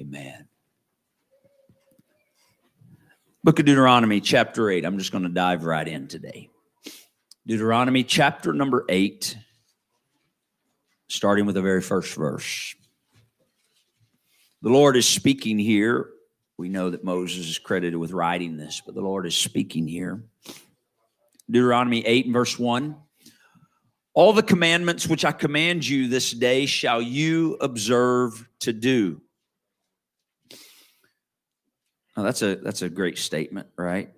Amen. Book of Deuteronomy, chapter 8. I'm just going to dive right in today. Deuteronomy, chapter number 8, starting with the very first verse. The Lord is speaking here. We know that Moses is credited with writing this, but the Lord is speaking here. Deuteronomy 8 and verse 1. All the commandments which I command you this day shall you observe to do. Now that's a great statement, right?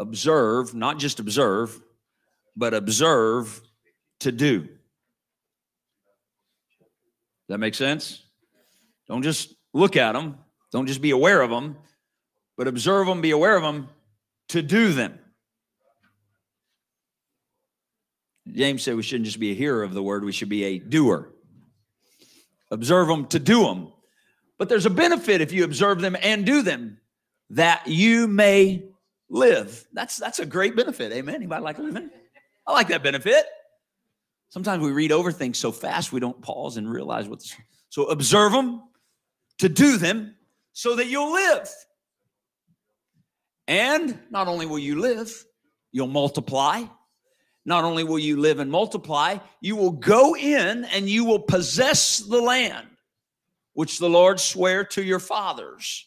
Observe, not just observe, but observe to do. Does that make sense? Don't just look at them. Don't just be aware of them, but observe them, be aware of them, to do them. James said we shouldn't just be a hearer of the word. We should be a doer. Observe them to do them. But there's a benefit if you observe them and do them, that you may live. That's a great benefit. Amen. Anybody like living? I like that benefit. Sometimes we read over things so fast we don't pause and realize what's... So observe them, to do them, so that you'll live. And not only will you live, you'll multiply. Not only will you live and multiply, you will go in and you will possess the land, which the Lord sware to your fathers.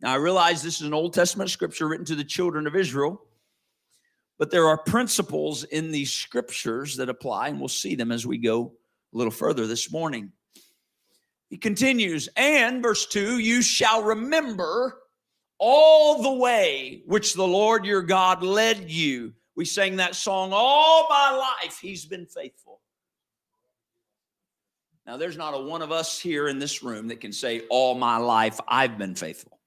Now, I realize this is an Old Testament scripture written to the children of Israel, but there are principles in these scriptures that apply, and we'll see them as we go a little further this morning. He continues, and verse 2, you shall remember all the way which the Lord your God led you. We sang that song, all my life he's been faithful. Now, there's not a one of us here in this room that can say, all my life I've been faithful.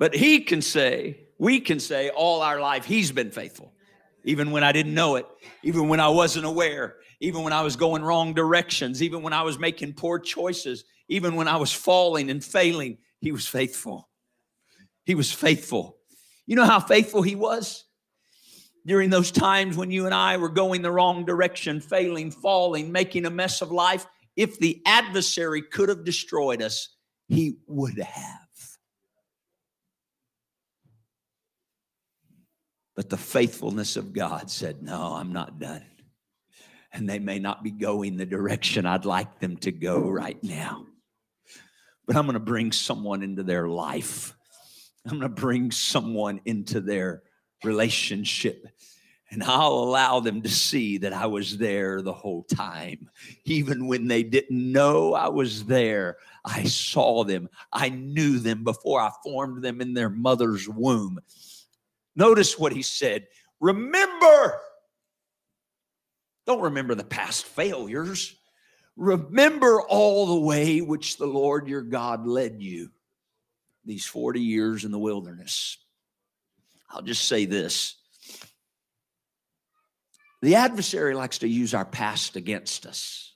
But he can say, we can say, all our life he's been faithful. Even when I didn't know it, even when I wasn't aware, even when I was going wrong directions, even when I was making poor choices, even when I was falling and failing, he was faithful. He was faithful. You know how faithful he was? During those times when you and I were going the wrong direction, failing, falling, making a mess of life, if the adversary could have destroyed us, he would have. But the faithfulness of God said, no, I'm not done. And they may not be going the direction I'd like them to go right now. But I'm going to bring someone into their life. I'm going to bring someone into their relationship, and I'll allow them to see that I was there the whole time. Even when they didn't know I was there, I saw them. I knew them before I formed them in their mother's womb. Notice what he said. Remember. Don't remember the past failures. Remember all the way which the Lord your God led you. These 40 years in the wilderness. I'll just say this. The adversary likes to use our past against us.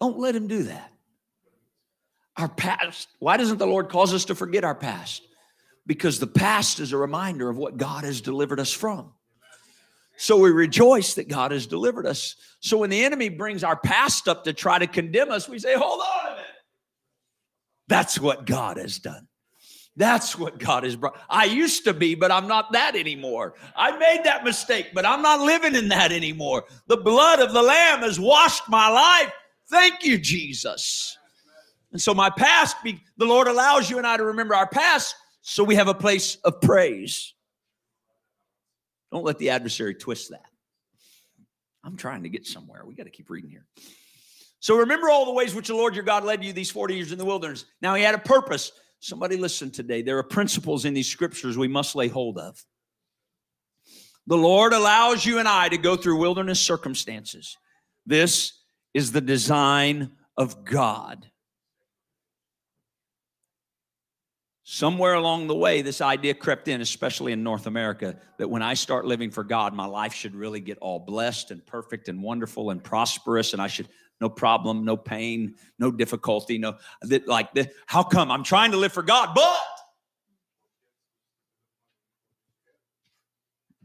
Don't let him do that. Our past. Why doesn't the Lord cause us to forget our past? Because the past is a reminder of what God has delivered us from. So we rejoice that God has delivered us. So when the enemy brings our past up to try to condemn us, we say, hold on a minute. That's what God has done. That's what God has brought. I used to be, but I'm not that anymore. I made that mistake, but I'm not living in that anymore. The blood of the Lamb has washed my life. Thank you, Jesus. And so my past, the Lord allows you and I to remember our past, so we have a place of praise. Don't let the adversary twist that. I'm trying to get somewhere. We got to keep reading here. So remember all the ways which the Lord your God led you these 40 years in the wilderness. Now he had a purpose. Somebody listen today. There are principles in these scriptures we must lay hold of. The Lord allows you and I to go through wilderness circumstances. This is the design of God. Somewhere along the way, this idea crept in, especially in North America, that when I start living for God, my life should really get all blessed and perfect and wonderful and prosperous, and I should... No problem, no pain, no difficulty, no, like this. How come? I'm trying to live for God, but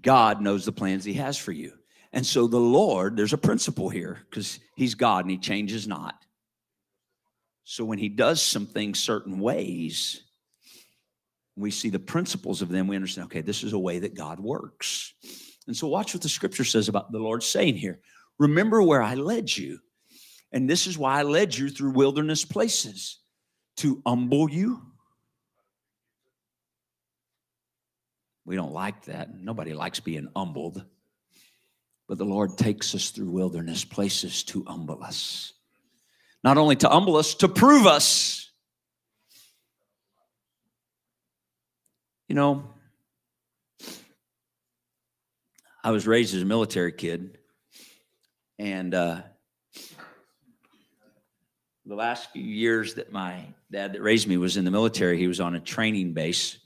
God knows the plans he has for you. And so the Lord, there's a principle here because he's God and he changes not. So when he does some things certain ways, we see the principles of them. We understand, okay, this is a way that God works. And so watch what the scripture says about the Lord saying here. Remember where I led you. And this is why I led you through wilderness places, to humble you. We don't like that. Nobody likes being humbled. But the Lord takes us through wilderness places to humble us. Not only to humble us, to prove us. You know, I was raised as a military kid. And the last few years that my dad that raised me was in the military, he was on a training base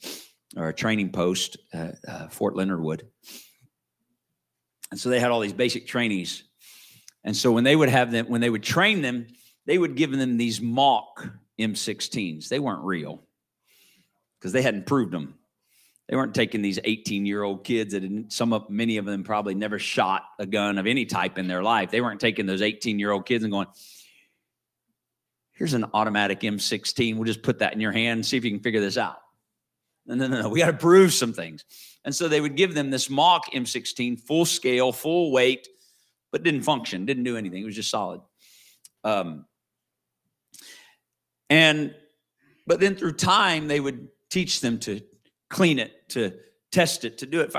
or a training post at Fort Leonard Wood. And so they had all these basic trainees. And so when they would have them, when they would train them, they would give them these mock M16s. They weren't real because they hadn't proved them. They weren't taking these 18-year-old kids that had, many of them probably never shot a gun of any type in their life. They weren't taking those 18-year-old kids and going, here's an automatic M16. We'll just put that in your hand and see if you can figure this out. No, we got to prove some things. And so they would give them this mock M16, full scale, full weight, but didn't function, didn't do anything. It was just solid. But then through time, they would teach them to clean it, to test it, to do it.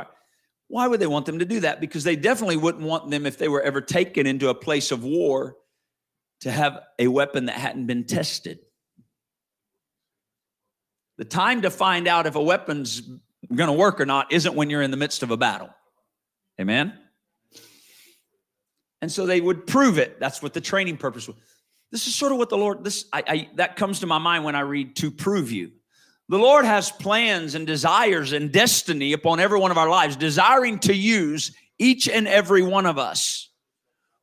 Why would they want them to do that? Because they definitely wouldn't want them, if they were ever taken into a place of war, to have a weapon that hadn't been tested. The time to find out if a weapon's going to work or not isn't when you're in the midst of a battle. Amen? And so they would prove it. That's what the training purpose was. This is sort of what the Lord, that comes to my mind when I read to prove you. The Lord has plans and desires and destiny upon every one of our lives, desiring to use each and every one of us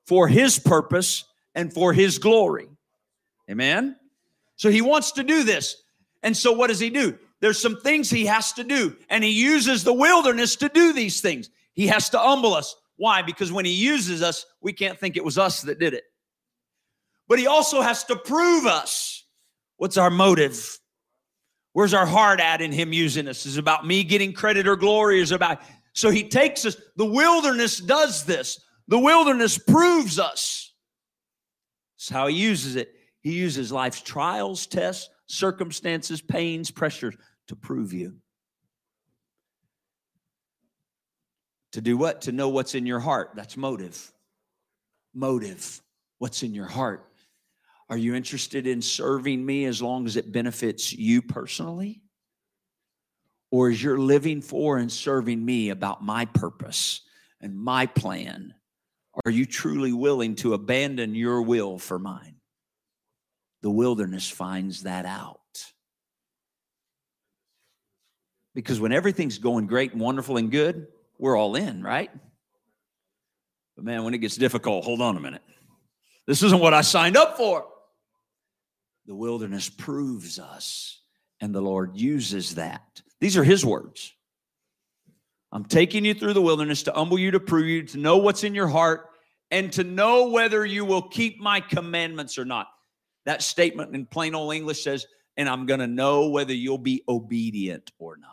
for his purpose and for his glory. Amen? So he wants to do this. And so what does he do? There's some things he has to do, and he uses the wilderness to do these things. He has to humble us. Why? Because when he uses us, we can't think it was us that did it. But he also has to prove us. What's our motive? Where's our heart at in him using us? Is it about me getting credit or glory? Is it about? So he takes us. The wilderness does this. The wilderness proves us. That's how he uses it. He uses life's trials, tests, circumstances, pains, pressures to prove you. To do what? To know what's in your heart. That's motive. Motive. What's in your heart? Are you interested in serving me as long as it benefits you personally? Or is your living for and serving me about my purpose and my plan? Are you truly willing to abandon your will for mine? The wilderness finds that out. Because when everything's going great and wonderful and good, we're all in, right? But man, when it gets difficult, hold on a minute. This isn't what I signed up for. The wilderness proves us, and the Lord uses that. These are his words. I'm taking you through the wilderness to humble you, to prove you, to know what's in your heart, and to know whether you will keep my commandments or not. That statement in plain old English says, and I'm going to know whether you'll be obedient or not.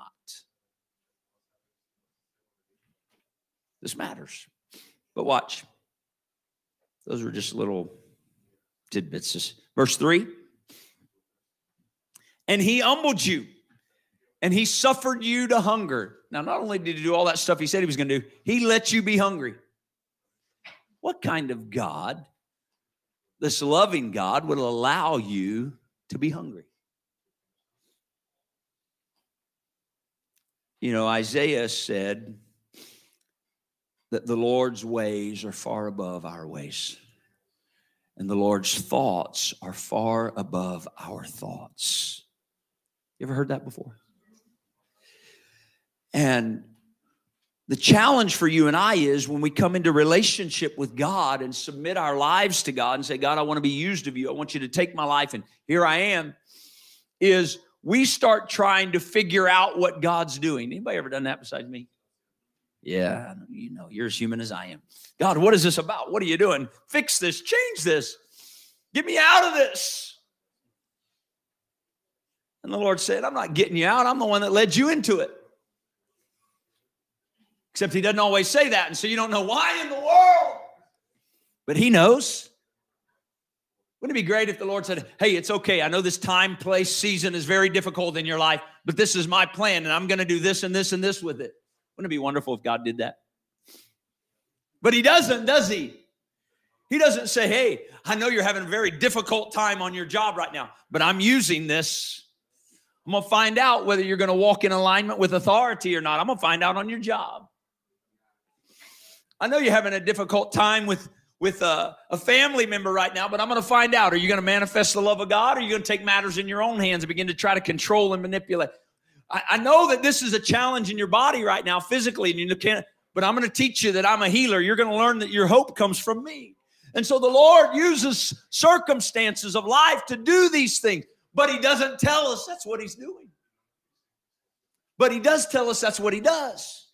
This matters. But watch. Those are just little tidbits. Verse 3. And he humbled you, and he suffered you to hunger. Now, not only did he do all that stuff he said he was going to do, he let you be hungry. What kind of God? This loving God will allow you to be hungry. You know, Isaiah said that the Lord's ways are far above our ways, and the Lord's thoughts are far above our thoughts. You ever heard that before? And the challenge for you and I is when we come into relationship with God and submit our lives to God and say, God, I want to be used of you. I want you to take my life, and here I am, is we start trying to figure out what God's doing. Anybody ever done that besides me? Yeah, you know, you're as human as I am. God, what is this about? What are you doing? Fix this, change this. Get me out of this. And the Lord said, I'm not getting you out. I'm the one that led you into it. Except he doesn't always say that, and so you don't know why in the world. But he knows. Wouldn't it be great if the Lord said, hey, it's okay. I know this time, place, season is very difficult in your life, but this is my plan, and I'm going to do this and this and this with it. Wouldn't it be wonderful if God did that? But he doesn't, does he? He doesn't say, hey, I know you're having a very difficult time on your job right now, but I'm using this. I'm going to find out whether you're going to walk in alignment with authority or not. I'm going to find out on your job. I know you're having a difficult time with a family member right now, but I'm going to find out. Are you going to manifest the love of God, or are you going to take matters in your own hands and begin to try to control and manipulate? I know that this is a challenge in your body right now physically, and you can't, but I'm going to teach you that I'm a healer. You're going to learn that your hope comes from me. And so the Lord uses circumstances of life to do these things, but he doesn't tell us that's what he's doing. But he does tell us that's what he does.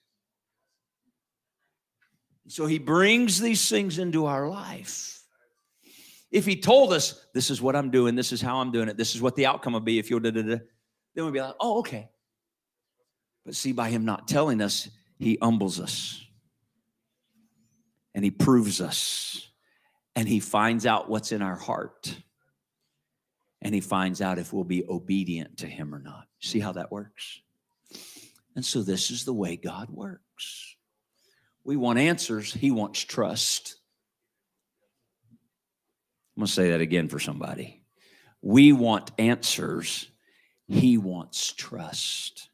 So he brings these things into our life. If he told us, this is what I'm doing, this is how I'm doing it, this is what the outcome will be if you'll da-da-da, then we'd be like, oh, okay. But see, by him not telling us, he humbles us. And he proves us. And he finds out what's in our heart. And he finds out if we'll be obedient to him or not. See how that works? And so this is the way God works. We want answers. He wants trust. I'm going to say that again for somebody. We want answers. He wants trust.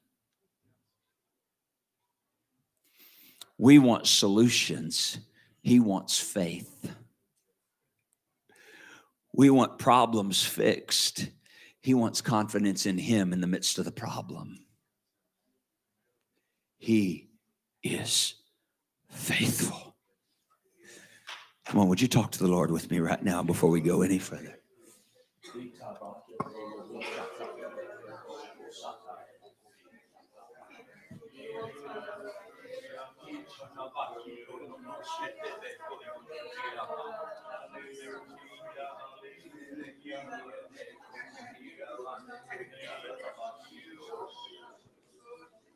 We want solutions. He wants faith. We want problems fixed. He wants confidence in him in the midst of the problem. He is faithful. Come on, would you talk to the Lord with me right now before we go any further?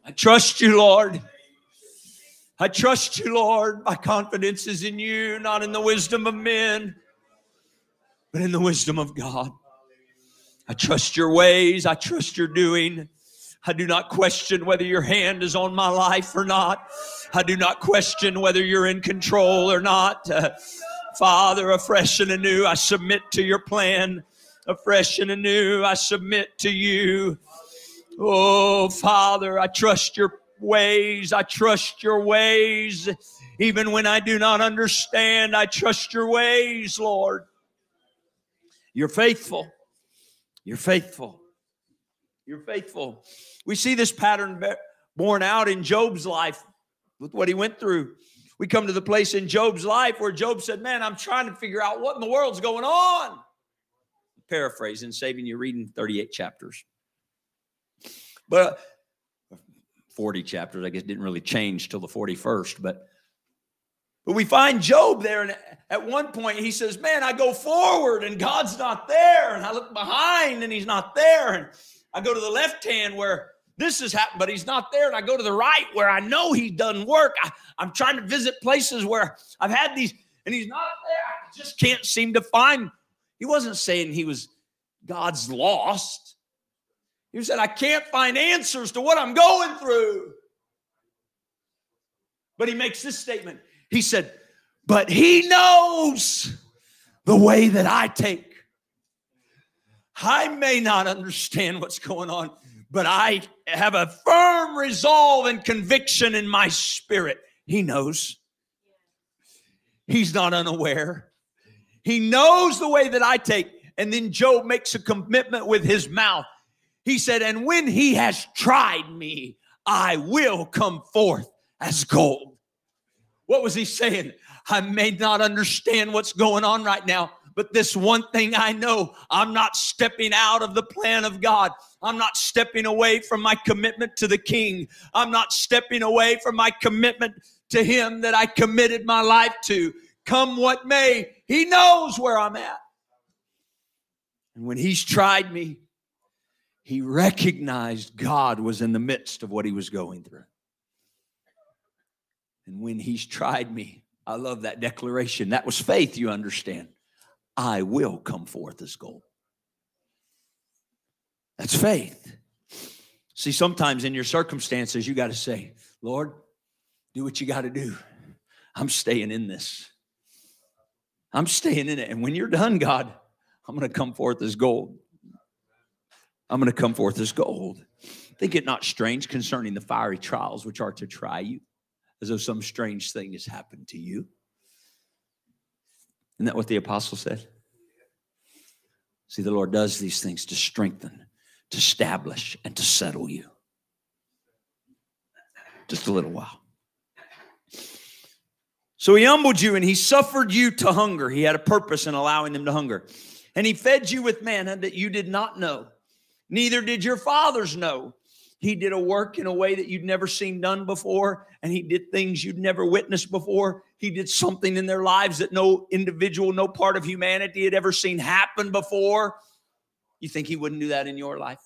I trust you, Lord. I trust you, Lord. My confidence is in you, not in the wisdom of men, but in the wisdom of God. I trust your ways. I trust your doing. I do not question whether your hand is on my life or not. I do not question whether you're in control or not. Father, afresh and anew, I submit to your plan. Afresh and anew, I submit to you. Oh, Father, I trust your ways. I trust your ways. Even when I do not understand, I trust your ways, Lord. You're faithful. You're faithful. You're faithful. We see this pattern borne out in Job's life with what he went through. We come to the place in Job's life where Job said, man, I'm trying to figure out what in the world's going on. Paraphrasing, saving you reading 38 chapters. But 40 chapters, I guess, didn't really change till the 41st. But we find Job there, and at one point he says, man, I go forward and God's not there, and I look behind and he's not there, and I go to the left hand where this has happened, but he's not there, and I go to the right where I know he doesn't work. I'm trying to visit places where I've had these, and he's not there. I just can't seem to find. He wasn't saying he was God's lost. You said, I can't find answers to what I'm going through. But he makes this statement. He said, but he knows the way that I take. I may not understand what's going on, but I have a firm resolve and conviction in my spirit. He knows. He's not unaware. He knows the way that I take. And then Job makes a commitment with his mouth. He said, and when he has tried me, I will come forth as gold. What was he saying? I may not understand what's going on right now, But this one thing I know, I'm not stepping out of the plan of God. I'm not stepping away from my commitment to the King. I'm not stepping away from my commitment to Him that I committed my life to. Come what may, He knows where I'm at. And when He's tried me, he recognized God was in the midst of what he was going through. And when he's tried me, I love that declaration. That was faith, you understand. I will come forth as gold. That's faith. See, sometimes in your circumstances, you got to say, Lord, do what you got to do. I'm staying in this. I'm staying in it. And when you're done, God, I'm going to come forth as gold. I'm going to come forth as gold. Think it not strange concerning the fiery trials which are to try you, as though some strange thing has happened to you. Isn't that what the apostle said? See, the Lord does these things to strengthen, to establish, and to settle you. Just a little while. So he humbled you and he suffered you to hunger. He had a purpose in allowing them to hunger. And he fed you with manna that you did not know. Neither did your fathers know. He did a work in a way that you'd never seen done before, and he did things you'd never witnessed before. He did something in their lives that no individual, no part of humanity had ever seen happen before. You think he wouldn't do that in your life?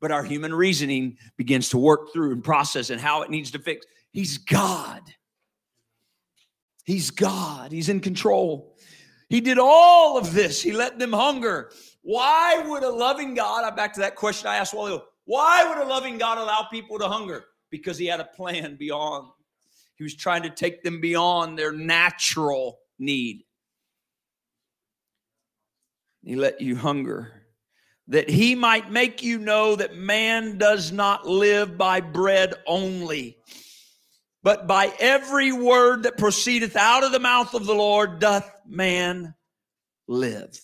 But our human reasoning begins to work through and process and how it needs to fix. He's God. He's God. He's in control. He did all of this. He let them hunger. Why would a loving God, I'm back to that question I asked a while ago, why would a loving God allow people to hunger? Because he had a plan beyond. He was trying to take them beyond their natural need. He let you hunger, that he might make you know that man does not live by bread only, but by every word that proceedeth out of the mouth of the Lord doth man live.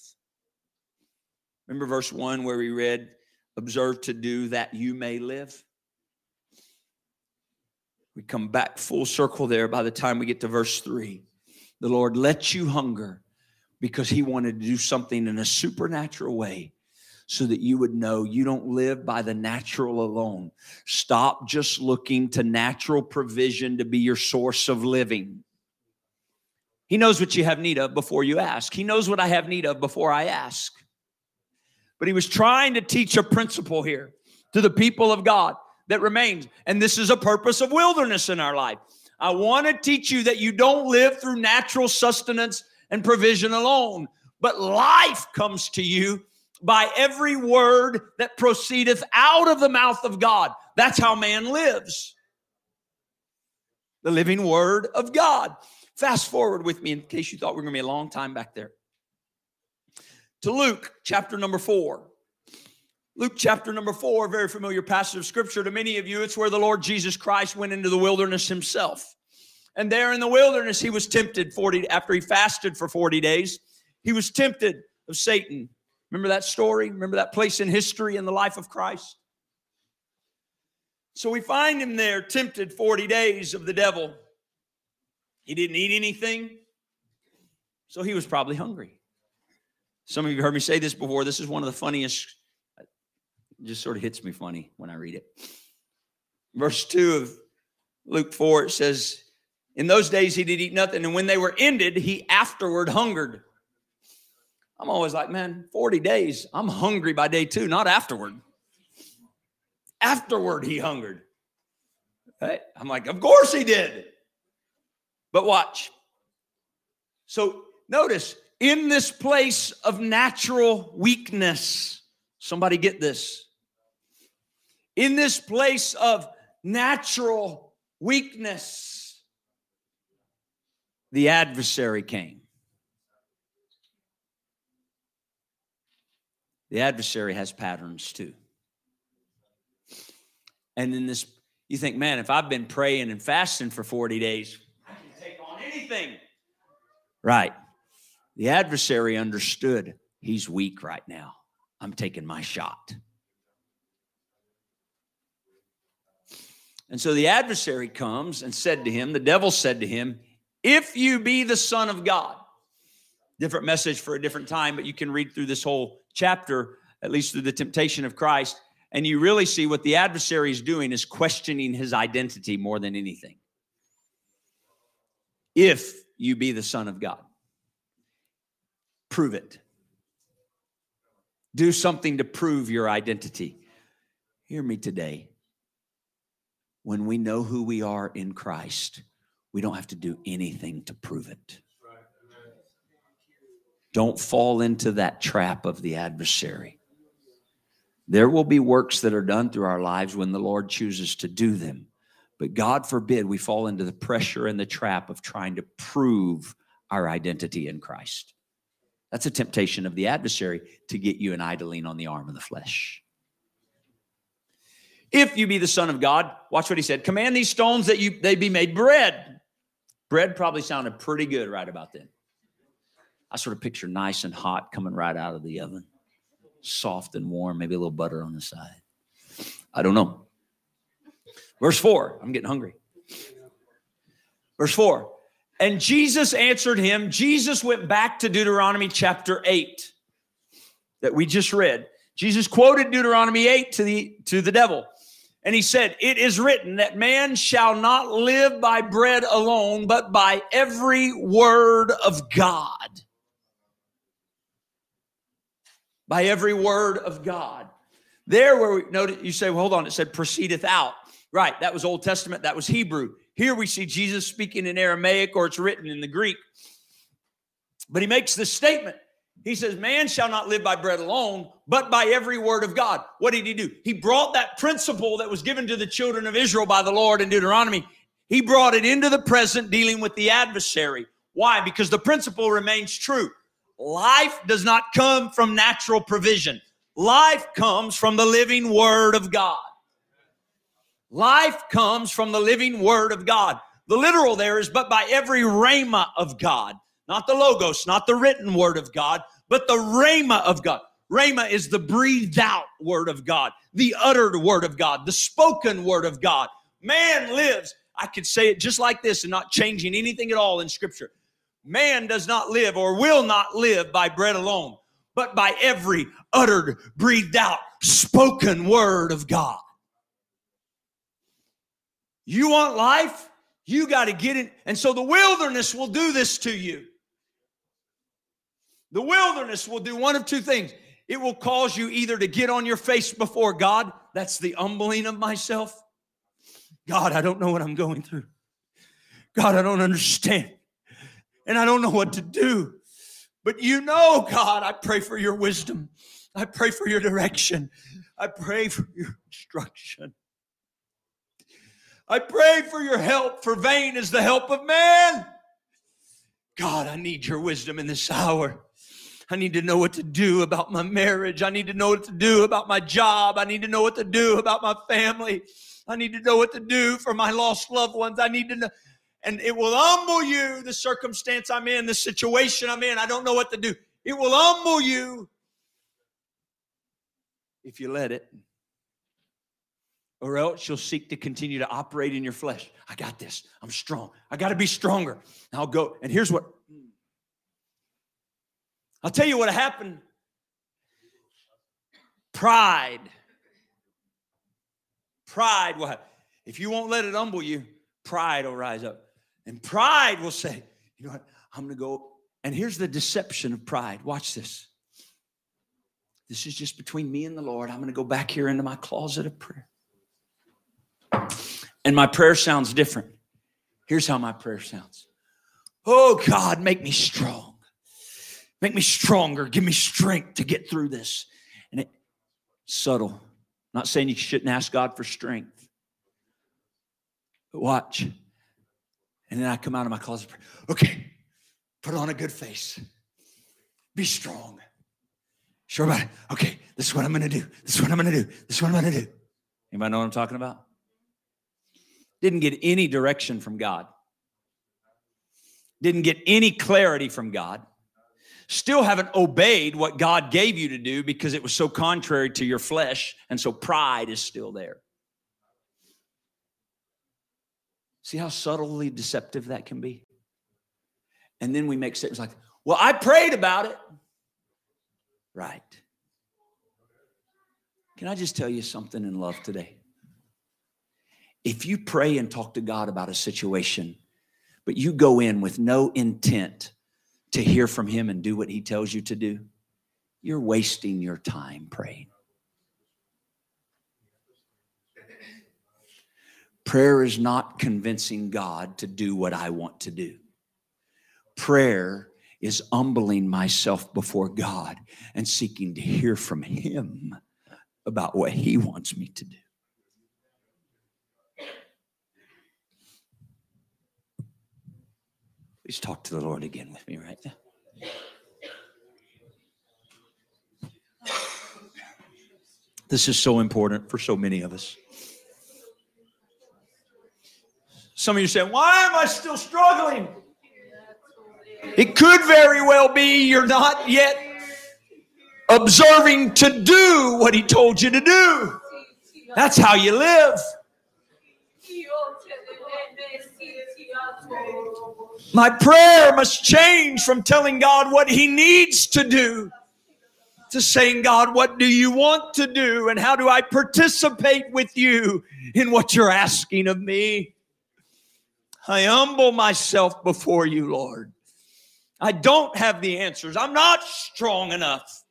Remember verse 1 where we read, observe to do that you may live. We come back full circle there by the time we get to verse 3. The Lord let you hunger because he wanted to do something in a supernatural way so that you would know you don't live by the natural alone. Stop just looking to natural provision to be your source of living. He knows what you have need of before you ask. He knows what I have need of before I ask. But he was trying to teach a principle here to the people of God that remains. And this is a purpose of wilderness in our life. I want to teach you that you don't live through natural sustenance and provision alone, but life comes to you by every word that proceedeth out of the mouth of God. That's how man lives. The living word of God. Fast forward with me in case you thought we were going to be a long time back there. To Luke chapter number 4. Luke chapter number 4, very familiar passage of scripture to many of you. It's where the Lord Jesus Christ went into the wilderness himself. And there in the wilderness, he was tempted after he fasted for 40 days. He was tempted of Satan. Remember that story? Remember that place in history in the life of Christ? So we find him there tempted 40 days of the devil. He didn't eat anything, so he was probably hungry. Some of you heard me say this before. This is one of the funniest. It just sort of hits me funny when I read it. Verse 2 of Luke 4, it says, in those days he did eat nothing, and when they were ended, he afterward hungered. I'm always like, man, 40 days. I'm hungry by day 2, not afterward. Afterward he hungered. Right? I'm like, of course he did. But watch. So notice, in this place of natural weakness, somebody get this. In this place of natural weakness, the adversary came. The adversary has patterns too. And in this, you think, man, if I've been praying and fasting for 40 days, I can take on anything. Right. The adversary understood he's weak right now. I'm taking my shot. And so the adversary comes and said to him, the devil said to him, if you be the Son of God, different message for a different time, but you can read through this whole chapter, at least through the temptation of Christ, and you really see what the adversary is doing is questioning his identity more than anything. If you be the Son of God, prove it. Do something to prove your identity. Hear me today. When we know who we are in Christ, we don't have to do anything to prove it. Don't fall into that trap of the adversary. There will be works that are done through our lives when the Lord chooses to do them. But God forbid we fall into the pressure and the trap of trying to prove our identity in Christ. That's a temptation of the adversary to get you and I to lean on the arm of the flesh. If you be the Son of God, watch what he said, command these stones that they be made bread. Bread probably sounded pretty good right about then. I sort of picture nice and hot coming right out of the oven. Soft and warm, maybe a little butter on the side. I don't know. Verse 4, I'm getting hungry. Verse 4, and Jesus answered him. Jesus went back to Deuteronomy chapter 8 that we just read. Jesus quoted Deuteronomy 8 to the devil. And he said, it is written that man shall not live by bread alone, but by every word of God. By every word of God. There where we noted, you say, well, hold on, it said proceedeth out. Right, that was Old Testament, that was Hebrew. Here we see Jesus speaking in Aramaic, or it's written in the Greek. But he makes this statement. He says, man shall not live by bread alone, but by every word of God. What did he do? He brought that principle that was given to the children of Israel by the Lord in Deuteronomy. He brought it into the present dealing with the adversary. Why? Because the principle remains true. Life does not come from natural provision. Life comes from the living word of God. Life comes from the living word of God. The literal there is, but by every rhema of God. Not the logos, not the written word of God, but the rhema of God. Rhema is the breathed out word of God, the uttered word of God, the spoken word of God. Man lives, I could say it just like this and not changing anything at all in Scripture. Man does not live or will not live by bread alone, but by every uttered, breathed out, spoken word of God. You want life? You got to get it. And so the wilderness will do this to you. The wilderness will do one of two things. It will cause you either to get on your face before God. That's the humbling of myself. God, I don't know what I'm going through. God, I don't understand. And I don't know what to do. But you know, God, I pray for your wisdom. I pray for your direction. I pray for your instruction. I pray for your help, for vain is the help of man. God, I need your wisdom in this hour. I need to know what to do about my marriage. I need to know what to do about my job. I need to know what to do about my family. I need to know what to do for my lost loved ones. I need to know. And it will humble you, the circumstance I'm in, the situation I'm in. I don't know what to do. It will humble you if you let it. Or else you'll seek to continue to operate in your flesh. I got this. I'm strong. I got to be stronger. And I'll go. And here's what. I'll tell you what happened. Pride. Pride will happen. If you won't let it humble you, pride will rise up. And pride will say, you know what? I'm going to go. And here's the deception of pride. Watch this. This is just between me and the Lord. I'm going to go back here into my closet of prayer. And my prayer sounds different. Here's how my prayer sounds. Oh, God, make me strong. Make me stronger. Give me strength to get through this. And it's subtle. I'm not saying you shouldn't ask God for strength. But watch. And then I come out of my closet. Okay, put on a good face. Be strong. Sure about it. Okay, this is what I'm going to do. This is what I'm going to do. This is what I'm going to do. Anybody know what I'm talking about? Didn't get any direction from God. Didn't get any clarity from God. Still haven't obeyed what God gave you to do because it was so contrary to your flesh, and so pride is still there. See how subtly deceptive that can be? And then we make statements like, Well, I prayed about it. Right. Can I just tell you something in love today? If you pray and talk to God about a situation, but you go in with no intent to hear from him and do what he tells you to do, you're wasting your time praying. Prayer is not convincing God to do what I want to do. Prayer is humbling myself before God and seeking to hear from him about what he wants me to do. Please talk to the Lord again with me right now. This is so important for so many of us. Some of you saying, why am I still struggling? It could very well be you're not yet observing to do what he told you to do. That's how you live. My prayer must change from telling God what he needs to do to saying, God, what do you want to do? And how do I participate with you in what you're asking of me? I humble myself before you, Lord. I don't have the answers. I'm not strong enough.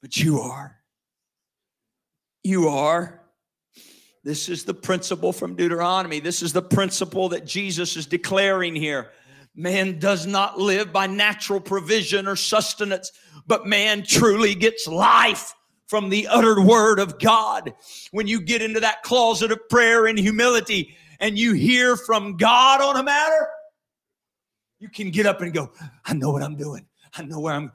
But you are. You are. This is the principle from Deuteronomy. This is the principle that Jesus is declaring here. Man does not live by natural provision or sustenance, but man truly gets life from the uttered word of God. When you get into that closet of prayer and humility and you hear from God on a matter, you can get up and go, I know what I'm doing. I know where I'm.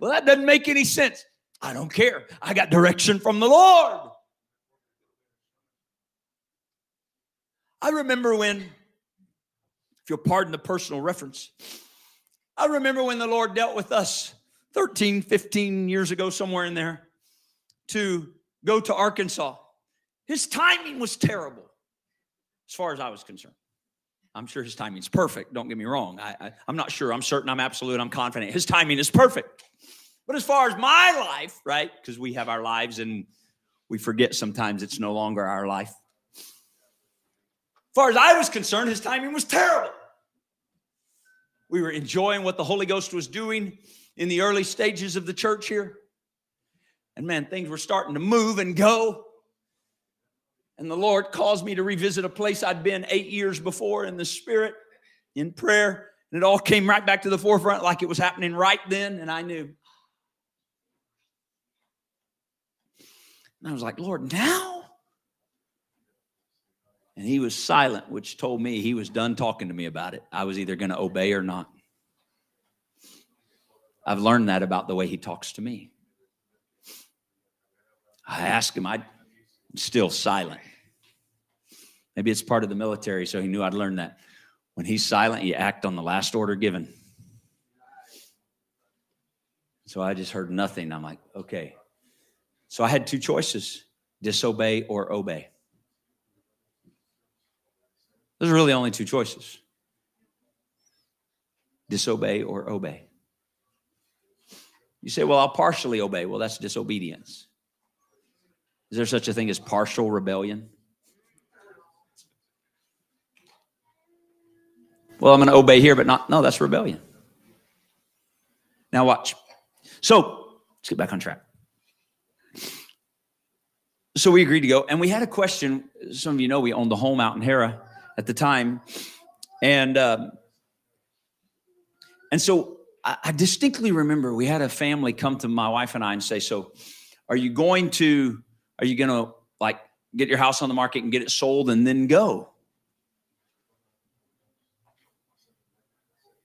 Well, that doesn't make any sense. I don't care. I got direction from the Lord. I remember when, if you'll pardon the personal reference, I remember when the Lord dealt with us 13, 15 years ago, somewhere in there, to go to Arkansas. His timing was terrible, as far as I was concerned. I'm sure his timing is perfect. Don't get me wrong. I'm not sure. I'm certain. I'm absolute. I'm confident. His timing is perfect. But as far as my life, right, because we have our lives and we forget sometimes it's no longer our life. As far as I was concerned, his timing was terrible. We were enjoying what the Holy Ghost was doing in the early stages of the church here. And man, things were starting to move and go. And the Lord caused me to revisit a place I'd been 8 years before in the Spirit, in prayer. And it all came right back to the forefront like it was happening right then. And I knew. And I was like, Lord, now? And he was silent, which told me he was done talking to me about it. I was either going to obey or not. I've learned that about the way he talks to me. I asked him, I'm still silent. Maybe it's part of the military, so he knew I'd learned that. When he's silent, you act on the last order given. So I just heard nothing. I'm like, okay. So I had two choices, disobey or obey. There's really only two choices. Disobey or obey. You say, well, I'll partially obey. Well, that's disobedience. Is there such a thing as partial rebellion? Well, I'm going to obey here, but not. No, that's rebellion. Now watch. So let's get back on track. So we agreed to go, and we had a question. Some of you know we owned the home out in Hera at the time, and so I distinctly remember we had a family come to my wife and I and say, "So, are you going to like get your house on the market and get it sold and then go?"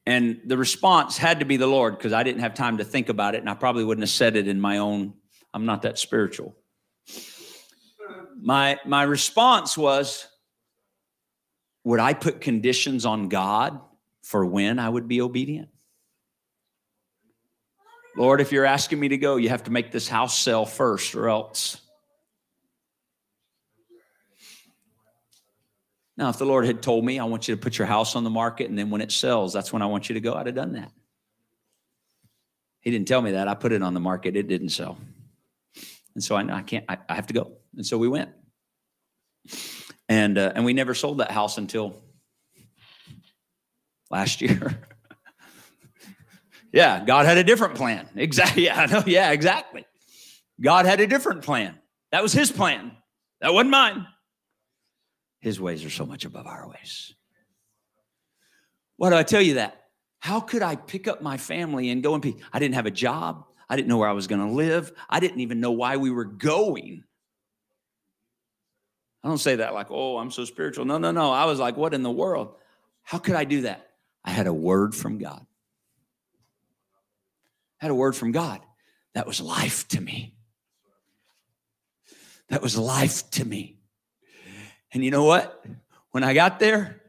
And the response had to be the Lord, because I didn't have time to think about it, and I probably wouldn't have said it in my own. I'm not that spiritual. My response was, would I put conditions on God for when I would be obedient? Lord, if you're asking me to go, you have to make this house sell first or else. Now, if the Lord had told me, I want you to put your house on the market, and then when it sells, that's when I want you to go, I'd have done that. He didn't tell me that. I put it on the market. It didn't sell. And so I have to go. And so we went. And we never sold that house until last year. Yeah, God had a different plan. Exactly. Yeah, I know. Yeah, exactly. God had a different plan. That was his plan. That wasn't mine. His ways are so much above our ways. Why do I tell you that? How could I pick up my family and go in peace? I didn't have a job. I didn't know where I was going to live. I didn't even know why we were going. I don't say that like, oh, I'm so spiritual. No, no, no. I was like, what in the world? How could I do that? I had a word from God. I had a word from God. That was life to me. That was life to me. And you know what? When I got there,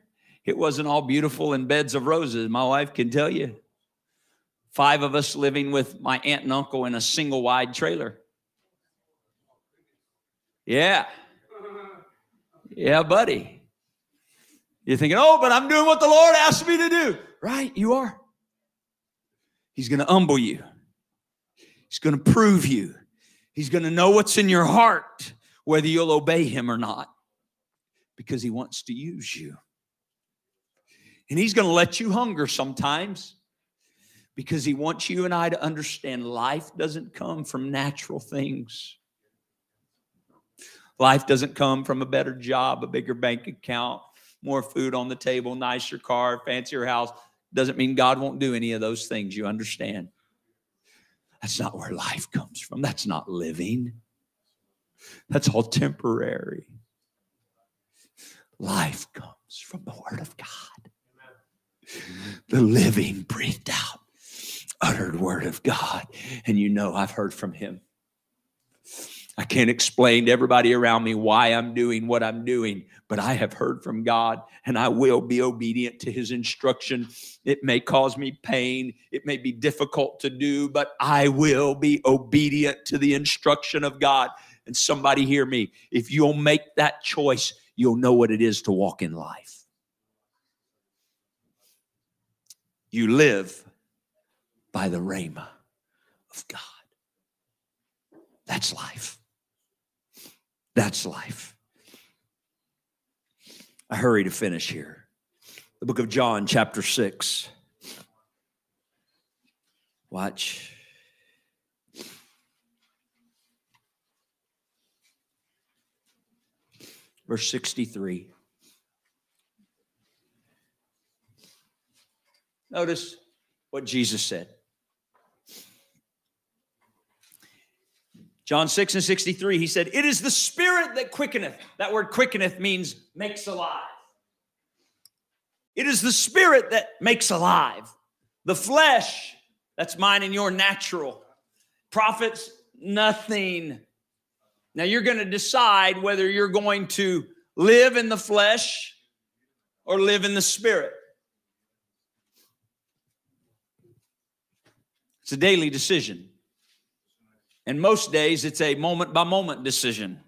it wasn't all beautiful and beds of roses. My wife can tell you. 5 of us living with my aunt and uncle in a single wide trailer. Yeah. Yeah, buddy. You're thinking, oh, but I'm doing what the Lord asked me to do. Right, you are. He's going to humble you. He's going to prove you. He's going to know what's in your heart, whether you'll obey him or not, because he wants to use you. And he's going to let you hunger sometimes because he wants you and I to understand life doesn't come from natural things. Life doesn't come from a better job, a bigger bank account, more food on the table, nicer car, fancier house. Doesn't mean God won't do any of those things. You understand? That's not where life comes from. That's not living. That's all temporary. Life comes from the Word of God. The living, breathed out, uttered word of God. And you know, I've heard from him. I can't explain to everybody around me why I'm doing what I'm doing, but I have heard from God and I will be obedient to his instruction. It may cause me pain. It may be difficult to do, but I will be obedient to the instruction of God. And somebody hear me. If you'll make that choice, you'll know what it is to walk in life. You live by the rhema of God. That's life. That's life. I hurry to finish here. The book of John, chapter 6. Watch. Verse 63. Notice what Jesus said. John 6 and 63, he said, it is the spirit that quickeneth. That word quickeneth means makes alive. It is the spirit that makes alive. The flesh, that's mine and your natural, profits nothing. Now you're going to decide whether you're going to live in the flesh or live in the spirit. It's a daily decision. And most days, it's a moment-by-moment decision.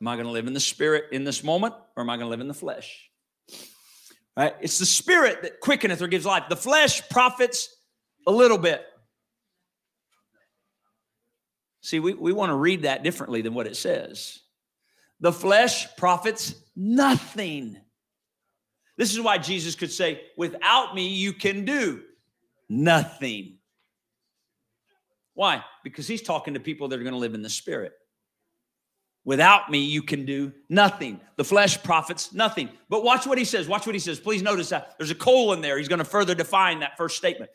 Am I going to live in the spirit in this moment, or am I going to live in the flesh? Right? It's the spirit that quickeneth or gives life. The flesh profits a little bit. See, we want to read that differently than what it says. The flesh profits nothing. This is why Jesus could say, without me, you can do nothing. Why? Because he's talking to people that are going to live in the spirit. Without me, you can do nothing. The flesh profits nothing. But watch what he says. Watch what he says. Please notice that. There's a colon there. He's going to further define that first statement.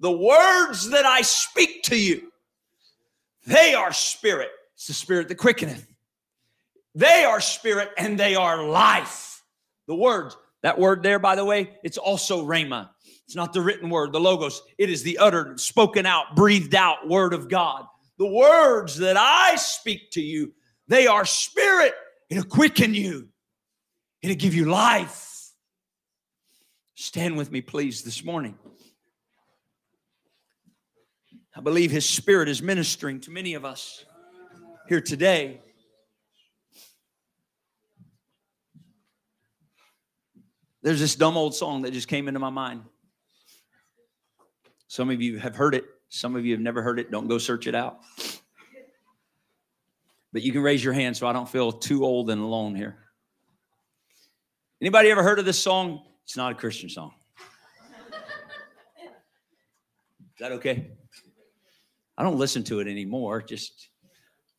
The words that I speak to you, they are spirit. It's the spirit that quickeneth. They are spirit and they are life. The words. That word there, by the way, it's also rhema. It's not the written word, the logos. It is the uttered, spoken out, breathed out word of God. The words that I speak to you, they are spirit. It'll quicken you. It'll give you life. Stand with me, please, this morning. I believe his spirit is ministering to many of us here today. There's this dumb old song that just came into my mind. Some of you have heard it. Some of you have never heard it. Don't go search it out. But you can raise your hand so I don't feel too old and alone here. Anybody ever heard of this song? It's not a Christian song. Is that okay? I don't listen to it anymore. Just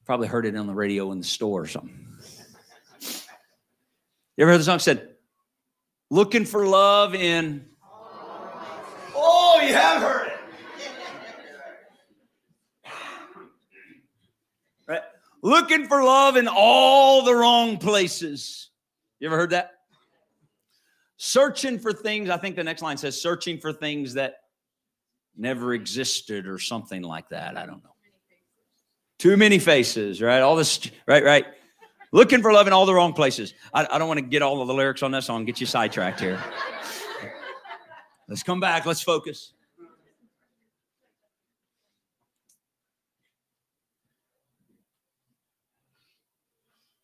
probably heard it on the radio in the store or something. You ever heard the song said, looking for love in? Oh, you have heard it. Right? Looking for love in all the wrong places. You ever heard that? Searching for things. I think the next line says searching for things that never existed or something like that. I don't know. Too many faces, right? All this, right. Looking for love in all the wrong places. I don't want to get all of the lyrics on that song, get you sidetracked here. Let's come back. Let's focus.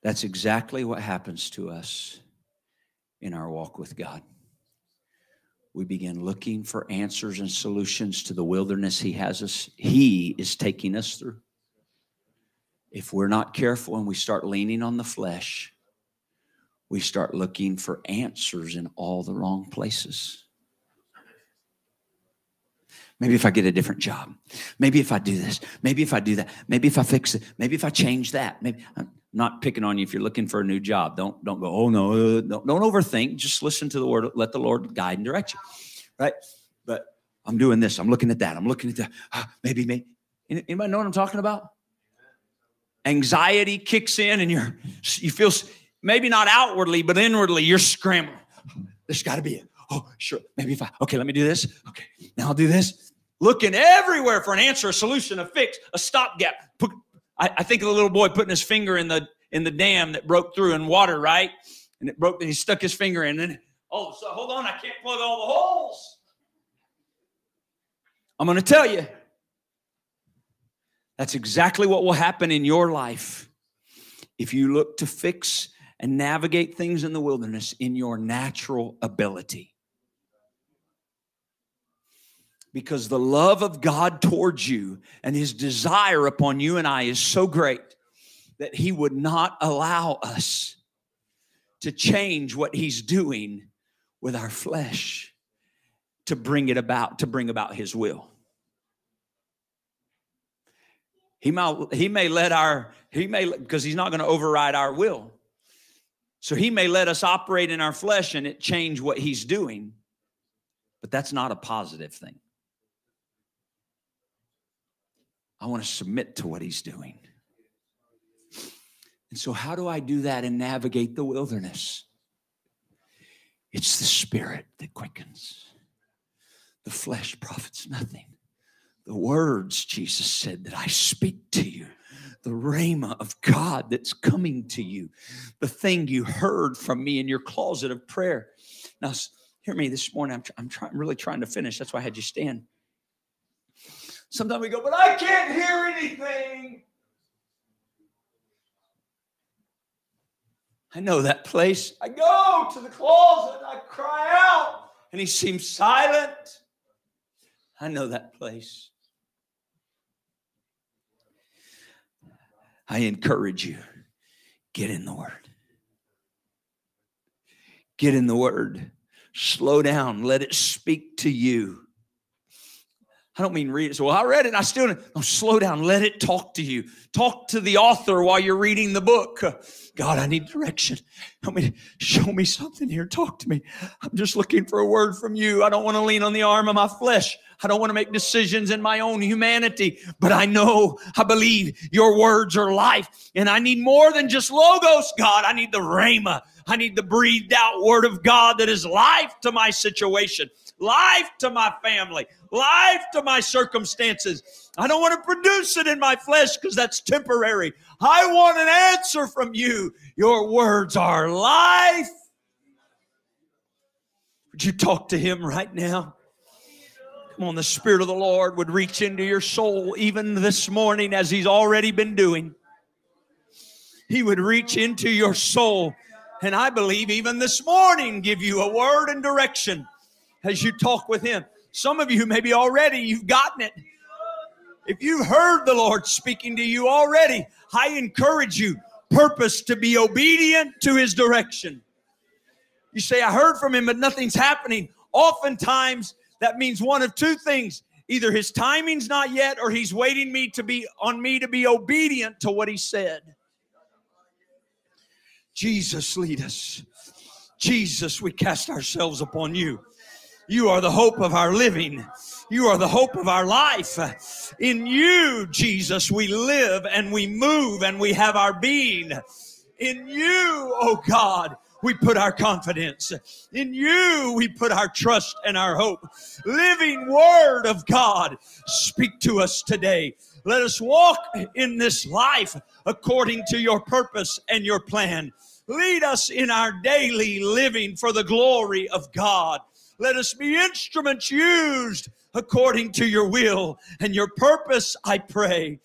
That's exactly what happens to us in our walk with God. We begin looking for answers and solutions to the wilderness He is taking us through. If we're not careful and we start leaning on the flesh, we start looking for answers in all the wrong places. Maybe if I get a different job. Maybe if I do this. Maybe if I do that. Maybe if I fix it. Maybe if I change that. Maybe I'm not picking on you if you're looking for a new job. Don't go, oh, no, don't overthink. Just listen to the word. Let the Lord guide and direct you, right? But I'm doing this. I'm looking at that. I'm looking at that. Maybe. Anybody know what I'm talking about? Anxiety kicks in and you feel, maybe not outwardly, but inwardly, you're scrambling. There's got to be it. Oh, sure. Maybe if I, okay, let me do this. Okay, now I'll do this. Looking everywhere for an answer, a solution, a fix, a stopgap. I think of the little boy putting his finger in the dam that broke through in water, right? And it broke, and he stuck his finger in. And then, hold on, I can't plug all the holes. I'm going to tell you, that's exactly what will happen in your life if you look to fix and navigate things in the wilderness in your natural ability. Because the love of God towards you and his desire upon you and I is so great that he would not allow us to change what he's doing with our flesh to bring about his will. Because he's not going to override our will. So he may let us operate in our flesh and it change what he's doing, but that's not a positive thing. I want to submit to what he's doing. And so how do I do that and navigate the wilderness? It's the Spirit that quickens. The flesh profits nothing. The words, Jesus said, that I speak to you, the rhema of God that's coming to you, the thing you heard from me in your closet of prayer. Now, hear me this morning. I'm really trying to finish. That's why I had you stand. Sometimes we go, but I can't hear anything. I know that place. I go to the closet. I cry out, and he seems silent. I know that place. I encourage you, get in the Word. Get in the Word. Slow down. Let it speak to you. I don't mean read it. So, well, I read it and I still don't. No, slow down. Let it talk to you. Talk to the author while you're reading the book. God, I need direction. Show me something here. Talk to me. I'm just looking for a word from you. I don't want to lean on the arm of my flesh. I don't want to make decisions in my own humanity, but I believe your words are life, and I need more than just logos, God. I need the rhema. I need the breathed out word of God that is life to my situation, life to my family, life to my circumstances. I don't want to produce it in my flesh because that's temporary. I want an answer from you. Your words are life. Would you talk to him right now? Come on, the Spirit of the Lord would reach into your soul even this morning as he's already been doing. He would reach into your soul, and I believe even this morning give you a word and direction as you talk with him. Some of you, maybe already you've gotten it. If you've heard the Lord speaking to you already, I encourage you, purpose to be obedient to His direction. You say, I heard from Him, but nothing's happening. Oftentimes, that means one of two things. Either His timing's not yet, or He's waiting on me to be obedient to what He said. Jesus, lead us. Jesus, we cast ourselves upon You. You are the hope of our living. You are the hope of our life. In You, Jesus, we live and we move and we have our being. In You, oh God, we put our confidence. In You, we put our trust and our hope. Living Word of God, speak to us today. Let us walk in this life according to Your purpose and Your plan. Lead us in our daily living for the glory of God. Let us be instruments used according to Your will and Your purpose, I pray.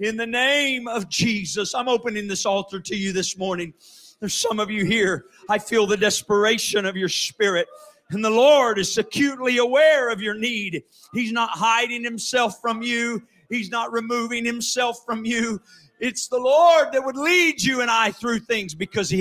In the name of Jesus, I'm opening this altar to you this morning. There's some of you here, I feel the desperation of your spirit. And the Lord is acutely aware of your need. He's not hiding Himself from you. He's not removing Himself from you. It's the Lord that would lead you and I through things because He